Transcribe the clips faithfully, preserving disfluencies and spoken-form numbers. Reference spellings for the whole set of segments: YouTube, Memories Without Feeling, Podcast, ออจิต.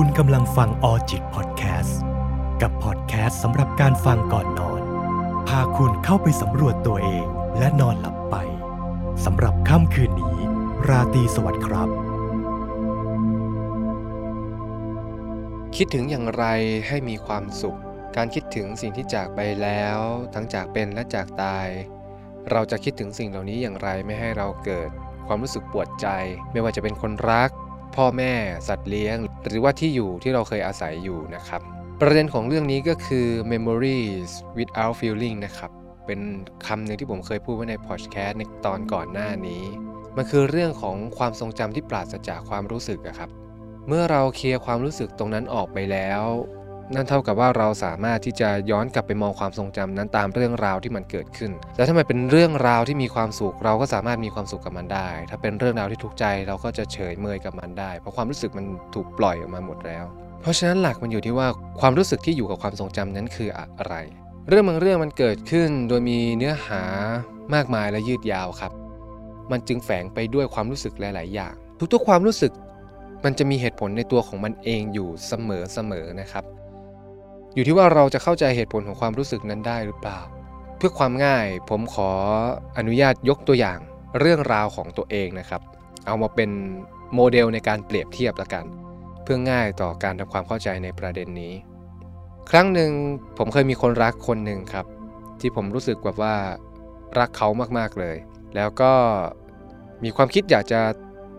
คุณกำลังฟังออจิต Podcast กับ Podcast สำหรับการฟังก่อนนอนพาคุณเข้าไปสำรวจตัวเองและนอนหลับไปสำหรับค่ำคืนนี้ราตรีสวัสดิ์ครับคิดถึงอย่างไรให้มีความสุขการคิดถึงสิ่งที่จากไปแล้วทั้งจากเป็นและจากตายเราจะคิดถึงสิ่งเหล่านี้อย่างไรไม่ให้เราเกิดความรู้สึกปวดใจไม่ว่าจะเป็นคนรักพ่อแม่สัตว์เลี้ยงหรือว่าที่อยู่ที่เราเคยอาศัยอยู่นะครับประเด็นของเรื่องนี้ก็คือ Memories Without Feeling นะครับเป็นคำหนึ่งที่ผมเคยพูดไว้ใน Podcast ในตอนก่อนหน้านี้มันคือเรื่องของความทรงจำที่ปราศจากความรู้สึกอะครับเมื่อเราเคลียร์ความรู้สึกตรงนั้นออกไปแล้วนั่นเท่ากับว่าเราสามารถที่จะย้อนกลับไปมองความทรงจำนั้นตามเรื่องราวที่มันเกิดขึ้นและถ้ามันเป็นเรื่องราวที่มีความสุขเราก็สามารถมีความสุขกับมันได้ถ้าเป็นเรื่องราวที่ทุกข์ใจเราก็จะเฉยเมยกับมันได้เพราะความรู้สึกมันถูกปล่อยออกมาหมดแล้วเพราะฉะนั้นหลักมันอยู่ที่ว่าความรู้สึกที่อยู่กับความทรงจำนั้นคืออะไรเรื่องบางเรื่องมันเกิดขึ้นโดยมีเนื้อหามากมายและยืดยาวครับมันจึงแฝงไปด้วยความรู้สึกหลายๆอย่างทุกๆความรู้สึกมันจะมีเหตุผลในตัวของมันเองอยู่เสมอๆนะครับอยู่ที่ว่าเราจะเข้าใจเหตุผลของความรู้สึกนั้นได้หรือเปล่าเพื่อความง่ายผมขออนุญาตยกตัวอย่างเรื่องราวของตัวเองนะครับเอามาเป็นโมเดลในการเปรียบเทียบละกันเพื่อง่ายต่อการทำความเข้าใจในประเด็นนี้ครั้งหนึ่งผมเคยมีคนรักคนหนึ่งครับที่ผมรู้สึกแบบว่ารักเขามากๆเลยแล้วก็มีความคิดอยากจะ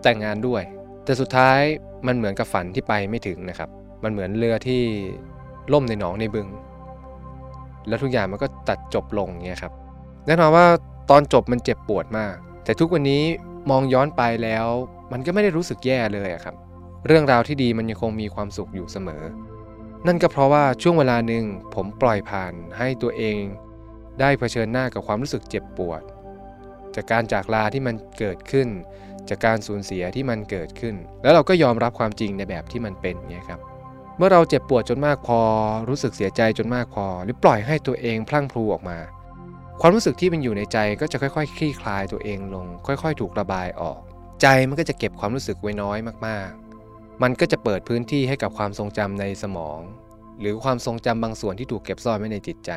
แต่งงานด้วยแต่สุดท้ายมันเหมือนกับฝันที่ไปไม่ถึงนะครับมันเหมือนเรือที่ล่มในหนองในบึงแล้วทุกอย่างมันก็ตัดจบลงเงี้ยครับแน่นอนว่าตอนจบมันเจ็บปวดมากแต่ทุกวันนี้มองย้อนไปแล้วมันก็ไม่ได้รู้สึกแย่เลยครับเรื่องราวที่ดีมันยังคงมีความสุขอยู่เสมอนั่นก็เพราะว่าช่วงเวลาหนึ่งผมปล่อยผ่านให้ตัวเองได้เผชิญหน้ากับความรู้สึกเจ็บปวดจากการจากลาที่มันเกิดขึ้นจากการสูญเสียที่มันเกิดขึ้นแล้วเราก็ยอมรับความจริงในแบบที่มันเป็นเงี้ยครับเมื่อเราเจ็บปวดจนมากพอรู้สึกเสียใจจนมากพอหรือปล่อยให้ตัวเองพลั่งพลูออกมาความรู้สึกที่มันอยู่ในใจก็จะค่อยๆคลี่คลายตัวเองลงค่อยๆถูกระบายออกใจมันก็จะเก็บความรู้สึกไว้น้อยมากๆมันก็จะเปิดพื้นที่ให้กับความทรงจำในสมองหรือความทรงจำบางส่วนที่ถูกเก็บซ่อนไว้ในจิตใจ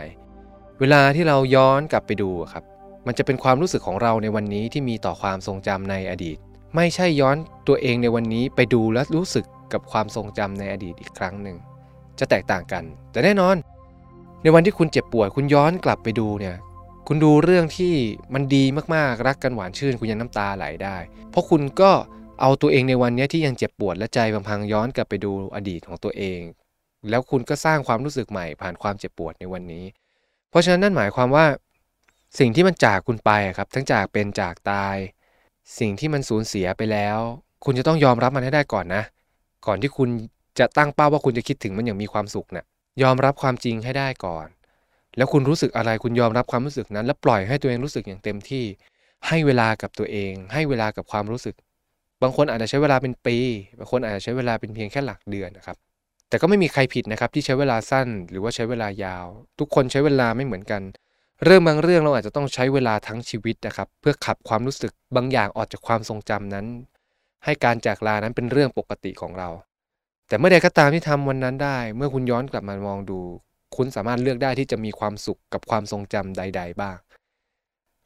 เวลาที่เราย้อนกลับไปดูครับมันจะเป็นความรู้สึกของเราในวันนี้ที่มีต่อความทรงจำในอดีตไม่ใช่ย้อนตัวเองในวันนี้ไปดูและรู้สึกกับความทรงจำในอดีตอีกครั้งหนึ่งจะแตกต่างกันแต่แน่นอนในวันที่คุณเจ็บปวดคุณย้อนกลับไปดูเนี่ยคุณดูเรื่องที่มันดีมากๆรักกันหวานชื่นคุณยังน้ำตาไหลได้เพราะคุณก็เอาตัวเองในวันนี้ที่ยังเจ็บปวดและใจพังพังย้อนกลับไปดูอดีตของตัวเองแล้วคุณก็สร้างความรู้สึกใหม่ผ่านความเจ็บปวดในวันนี้เพราะฉะนั้นนั่นหมายความว่าสิ่งที่มันจากคุณไปครับทั้งจากเป็นจากตายสิ่งที่มันสูญเสียไปแล้วคุณจะต้องยอมรับมันให้ได้ก่อนนะก่อนที่คุณจะตั้งเป้าว่าคุณจะคิดถึงมันอย่างมีความสุขเนี่ยยอมรับความจริงให้ได้ก่อนแล้วคุณรู้สึกอะไรคุณยอมรับความรู้สึกนั้นแล้วปล่อยให้ตัวเองรู้สึกอย่างเต็มที่ให้เวลากับตัวเองให้เวลากับความรู้สึกบางคนอาจจะใช้เวลาเป็นปีบางคนอาจจะใช้เวลาเป็นเพียงแค่หลักเดือนนะครับแต่ก็ไม่มีใครผิดนะครับที่ใช้เวลาสั้นหรือว่าใช้เวลายาวทุกคนใช้เวลาไม่เหมือนกันเรื่องบางเรื่องเราอาจจะต้องใช้เวลาทั้งชีวิตนะครับเพื่อขับความรู้สึกบางอย่างออกจากความทรงจำนั้นให้การจากลานั้นเป็นเรื่องปกติของเราแต่เมื่อใดก็ตามที่ทำวันนั้นได้เมื่อคุณย้อนกลับมามองดูคุณสามารถเลือกได้ที่จะมีความสุขกับความทรงจำใดๆบ้าง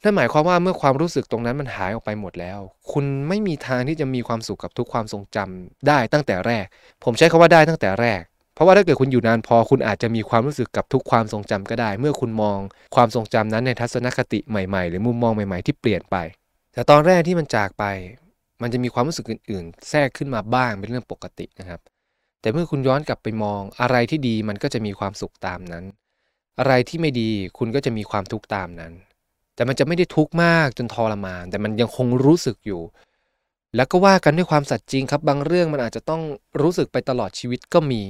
นั่นหมายความว่าเมื่อความรู้สึกตรงนั้นมันหายออกไปหมดแล้วคุณไม่มีทางที่จะมีความสุขกับทุกความทรงจำได้ตั้งแต่แรกผมใช้คำว่าได้ตั้งแต่แรกเพราะว่าถ้าเกิดคุณอยู่นานพอคุณอาจจะมีความรู้สึกกับทุกความทรงจำก็ได้เมื่อคุณมองความทรงจำนั้นในทัศนคติใหม่ๆหรือมุมมองใหม่ๆที่เปลี่ยนไปแต่ตอนแรกที่มันจากไปมันจะมีความรู้สึกอื่นๆแทรกขึ้นมาบ้างเป็นเรื่องปกตินะครับแต่เมื่อคุณย้อนกลับไปมองอะไรที่ดีมันก็จะมีความสุขตามนั้นอะไรที่ไม่ดีคุณก็จะมีความทุกข์ตามนั้นแต่มันจะไม่ได้ทุกข์มากจนทรมานแต่มันยังคงรู้สึกอยู่แล้วก็ว่ากันด้วยความสัตย์จริงครับบางเรื่องมันอาจจะต้องรู้สึกไปตลอดชีวิตก็มี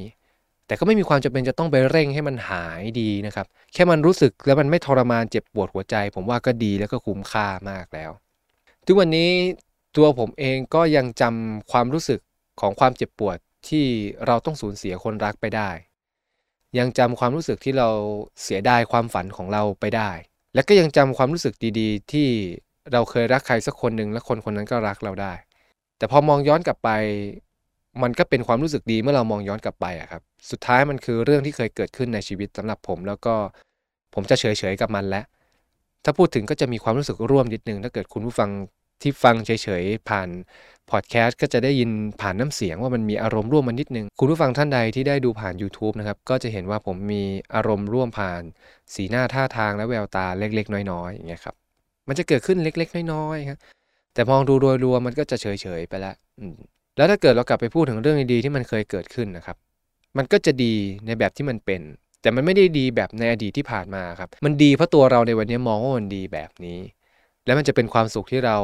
แต่ก็ไม่มีความจำเป็นจะต้องไปเร่งให้มันหายดีนะครับแค่มันรู้สึกแล้วมันไม่ทรมานเจ็บปวดหัวใจผมว่าก็ดีแล้วก็คุ้มค่ามากแล้วทุกวันนี้ตัวผมเองก็ยังจำความรู้สึกของความเจ็บปวดที่เราต้องสูญเสียคนรักไปได้ยังจำความรู้สึกที่เราเสียดายความฝันของเราไปได้และก็ยังจำความรู้สึกดีๆที่เราเคยรักใครสักคนหนึ่งและคนคนนั้นก็รักเราได้แต่พอมองย้อนกลับไป มันก็เป็นความรู้สึกดีเมื่อเรามองย้อนกลับไปอะครับสุดท้ายมันคือเรื่องที่เคยเกิดขึ้นในชีวิตสำหรับผมแล้วก็ผมจะเฉยๆกับมันและถ้าพูดถึงก็จะมีความรู้สึกร่วมนิดนึงถ้าเกิดคุณผู้ฟังที่ฟังเฉยๆผ่านพอดแคสต์ก็จะได้ยินผ่านน้ำเสียงว่ามันมีอารมณ์ร่วมมันนิดนึงคุณผู้ฟังท่านใดที่ได้ดูผ่าน YouTube นะครับก็จะเห็นว่าผมมีอารมณ์ร่วมผ่านสีหน้าท่าทางและแววตาเล็กๆน้อยๆอย่างเงี้ยครับมันจะเกิดขึ้นเล็กๆน้อยๆครับแต่มองดูโดยรวมมันก็จะเฉยๆไปแล้วแล้วถ้าเกิดเรากลับไปพูดถึงเรื่องดีๆที่มันเคยเกิดขึ้นนะครับมันก็จะดีในแบบที่มันเป็นแต่มันไม่ได้ดีแบบในอดีตที่ผ่านมาครับมันดีเพราะตัวเราในวันนี้มองว่ามันดีแบบนี้แล้วมันจะเป็นความสุขที่เรา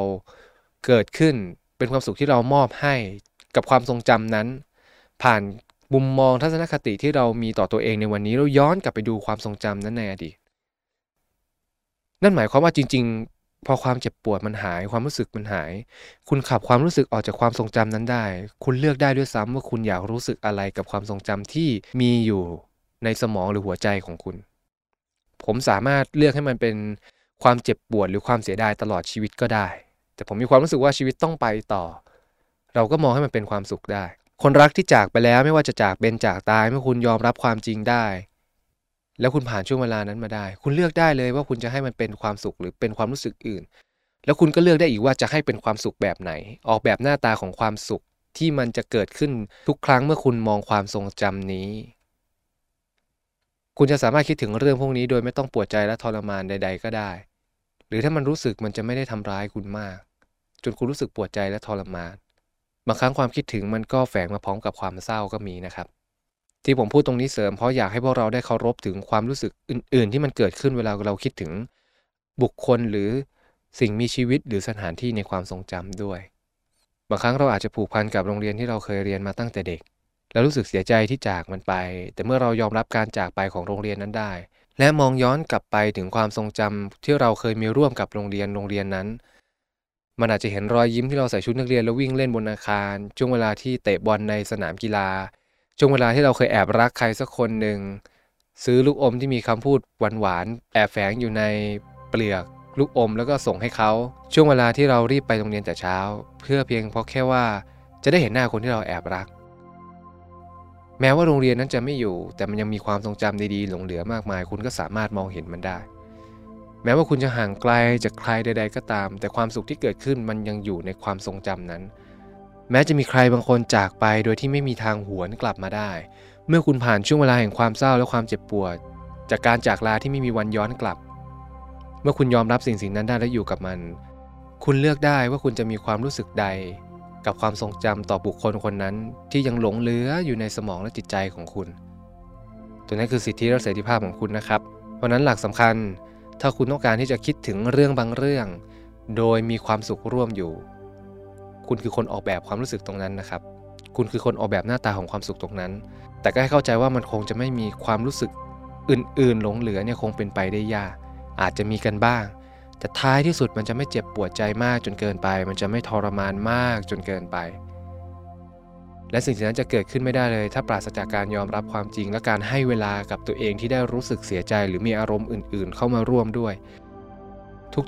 เกิดขึ้นเป็นความสุขที่เรามอบให้กับความทรงจำนั้นผ่านมุมมองทัศนคติที่เรามีต่อตัวเองในวันนี้เราย้อนกลับไปดูความทรงจำนั้นในอดีตนั่นหมายความว่าจริงๆพอความเจ็บปวดมันหายความรู้สึกมันหายคุณขับความรู้สึกออกจากความทรงจำนั้นได้คุณเลือกได้ด้วยซ้ำว่าคุณอยากรู้สึกอะไรกับความทรงจำที่มีอยู่ในสมองหรือหัวใจของคุณผมสามารถเลือกให้มันเป็นความเจ็บปวดหรือความเสียดายตลอดชีวิตก็ได้แต่ผมมีความรู้สึกว่าชีวิตต้องไปต่อเราก็มองให้มันเป็นความสุขได้คนรักที่จากไปแล้วไม่ว่าจะจากเป็นจากตายเมื่อคุณยอมรับความจริงได้แล้วคุณผ่านช่วงเวลานั้นมาได้คุณเลือกได้เลยว่าคุณจะให้มันเป็นความสุขหรือเป็นความรู้สึกอื่นแล้วคุณก็เลือกได้อีกว่าจะให้เป็นความสุขแบบไหนออกแบบหน้าตาของความสุขที่มันจะเกิดขึ้นทุกครั้งเมื่อคุณมองความทรงจำนี้คุณจะสามารถคิดถึงเรื่องพวกนี้โดยไม่ต้องปวดใจและทรมานใดๆก็ได้หรือถ้ามันรู้สึกมันจะไม่ได้ทำร้ายคุณมากจนคุณรู้สึกปวดใจและทรมานบางครั้งความคิดถึงมันก็แฝงมาพร้อมกับความเศร้าก็มีนะครับที่ผมพูดตรงนี้เสริมเพราะอยากให้พวกเราได้เคารพถึงความรู้สึกอื่นๆที่มันเกิดขึ้นเวลาเราคิดถึงบุคคลหรือสิ่งมีชีวิตหรือสถานที่ในความทรงจำด้วยบางครั้งเราอาจจะผูกพันกับโรงเรียนที่เราเคยเรียนมาตั้งแต่เด็กแล้วรู้สึกเสียใจที่จากมันไปแต่เมื่อเรายอมรับการจากไปของโรงเรียนนั้นได้และมองย้อนกลับไปถึงความทรงจำที่เราเคยมีร่วมกับโรงเรียนโรงเรียนนั้นมันอาจจะเห็นรอยยิ้มที่เราใส่ชุดนักเรียนแล้ววิ่งเล่นบนอาคารช่วงเวลาที่เตะบอลในสนามกีฬาช่วงเวลาที่เราเคยแอบรักใครสักคนหนึ่งซื้อลูกอมที่มีคำพูดหวานๆแอบแฝงอยู่ในเปลือกลูกอมแล้วก็ส่งให้เขาช่วงเวลาที่เรารีบไปโรงเรียนแต่เช้าเพื่อเพียงเพราะแค่ว่าจะได้เห็นหน้าคนที่เราแอบรักแม้ว่าโรงเรียนนั้นจะไม่อยู่แต่มันยังมีความทรงจำดีๆหลงเหลือมากมายคุณก็สามารถมองเห็นมันได้แม้ว่าคุณจะห่างไกลจากใครใดๆก็ตามแต่ความสุขที่เกิดขึ้นมันยังอยู่ในความทรงจำนั้นแม้จะมีใครบางคนจากไปโดยที่ไม่มีทางหวนกลับมาได้เมื่อคุณผ่านช่วงเวลาแห่งความเศร้าและความเจ็บปวดจากการจากลาที่ไม่มีวันย้อนกลับเมื่อคุณยอมรับสิ่งสิ่งนั้นได้และอยู่กับมันคุณเลือกได้ว่าคุณจะมีความรู้สึกใดกับความทรงจำต่อบุคคลคนนั้นที่ยังหลงเหลืออยู่ในสมองและจิตใจของคุณตัวนั้นคือสิทธิและเสรีภาพของคุณนะครับเพราะนั้นหลักสำคัญถ้าคุณต้องการที่จะคิดถึงเรื่องบางเรื่องโดยมีความสุขร่วมอยู่คุณคือคนออกแบบความรู้สึกตรงนั้นนะครับคุณคือคนออกแบบหน้าตาของความสุขตรงนั้นแต่ก็ให้เข้าใจว่ามันคงจะไม่มีความรู้สึกอื่นๆหลงเหลือเนี่ยคงเป็นไปได้ยากอาจจะมีกันบ้างแต่ท้ายที่สุดมันจะไม่เจ็บปวดใจมากจนเกินไปมันจะไม่ทรมานมากจนเกินไปและสิ่งนั้นจะเกิดขึ้นไม่ได้เลยถ้าปราศจากการยอมรับความจริงและการให้เวลากับตัวเองที่ได้รู้สึกเสียใจหรือมีอารมณ์อื่นๆเข้ามาร่วมด้วย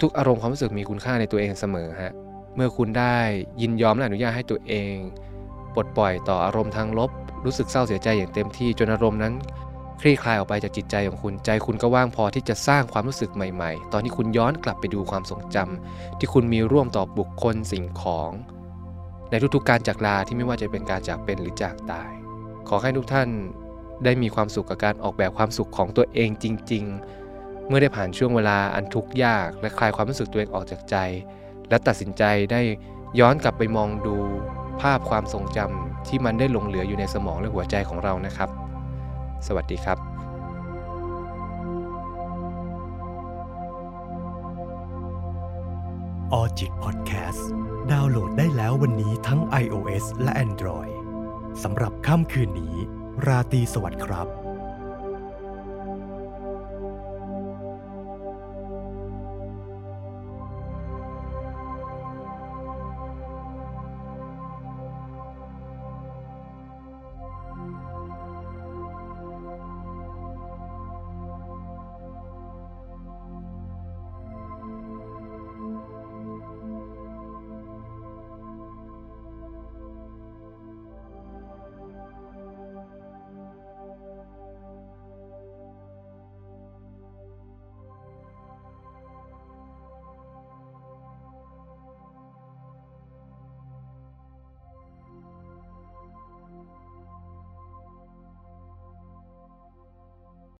ทุกๆอารมณ์ความรู้สึกมีคุณค่าในตัวเองเสมอฮะเมื่อคุณได้ยินยอมและอนุญาตให้ตัวเองปลดปล่อยต่ออารมณ์ทางลบรู้สึกเศร้าเสียใจอย่างเต็มที่จนอารมณ์นั้นคลี่คลายออกไปจากจิตใจของคุณใจคุณก็ว่างพอที่จะสร้างความรู้สึกใหม่ๆตอนที่คุณย้อนกลับไปดูความทรงจำที่คุณมีร่วมต่อบุคคลสิ่งของในทุกๆการจากลาที่ไม่ว่าจะเป็นการจากเป็นหรือจากตายขอให้ทุกท่านได้มีความสุขกับการออกแบบความสุขของตัวเองจริงๆเมื่อได้ผ่านช่วงเวลาอันทุกข์ยากและคลายความรู้สึกตัวเองออกจากใจและตัดสินใจได้ย้อนกลับไปมองดูภาพความทรงจำที่มันได้หลงเหลืออยู่ในสมองและหัวใจของเรานะครับสวัสดีครับออจิต Podcast ดาวน์โหลดได้แล้ววันนี้ทั้ง ไอ โอ เอส และ Android สำหรับค่ำคืนนี้ราตรีสวัสดิ์ครับ